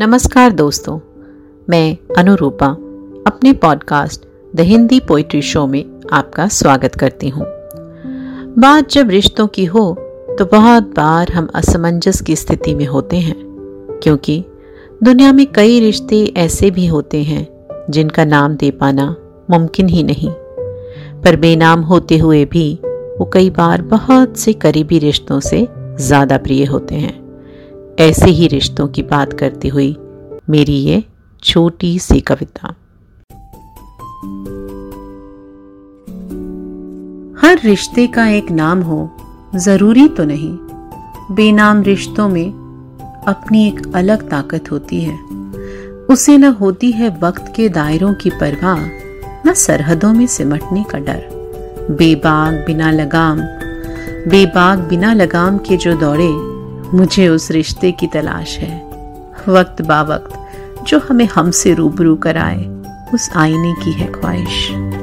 नमस्कार दोस्तों, मैं अनुरूपा अपने podcast the Hindi poetry show में आपका स्वागत करती हूँ। बात जब रिश्तों की हो तो बहुत बार हम असमंजस की स्थिति में होते हैं, क्योंकि दुनिया में कई रिश्ते ऐसे भी होते हैं जिनका नाम दे पाना मुमकिन ही नहीं, पर बेनाम होते हुए भी वो कई बार बहुत से करीबी रिश्तों से ज़्यादा प्रिय होते हैं। ऐसे ही रिश्तों की बात करती हुई मेरी ये छोटी सी कविता। हर रिश्ते का एक नाम हो जरूरी तो नहीं। बेनाम रिश्तों में अपनी एक अलग ताकत होती है। उसे न होती है वक्त के दायरों की परवाह, न सरहदों में सिमटने का डर। बेबाग बिना लगाम के जो दौड़े, मुझे उस रिश्ते की तलाश है। वक्त बा वक्त जो हमें हमसे रूबरू कराए, उस आईने की है ख्वाहिश।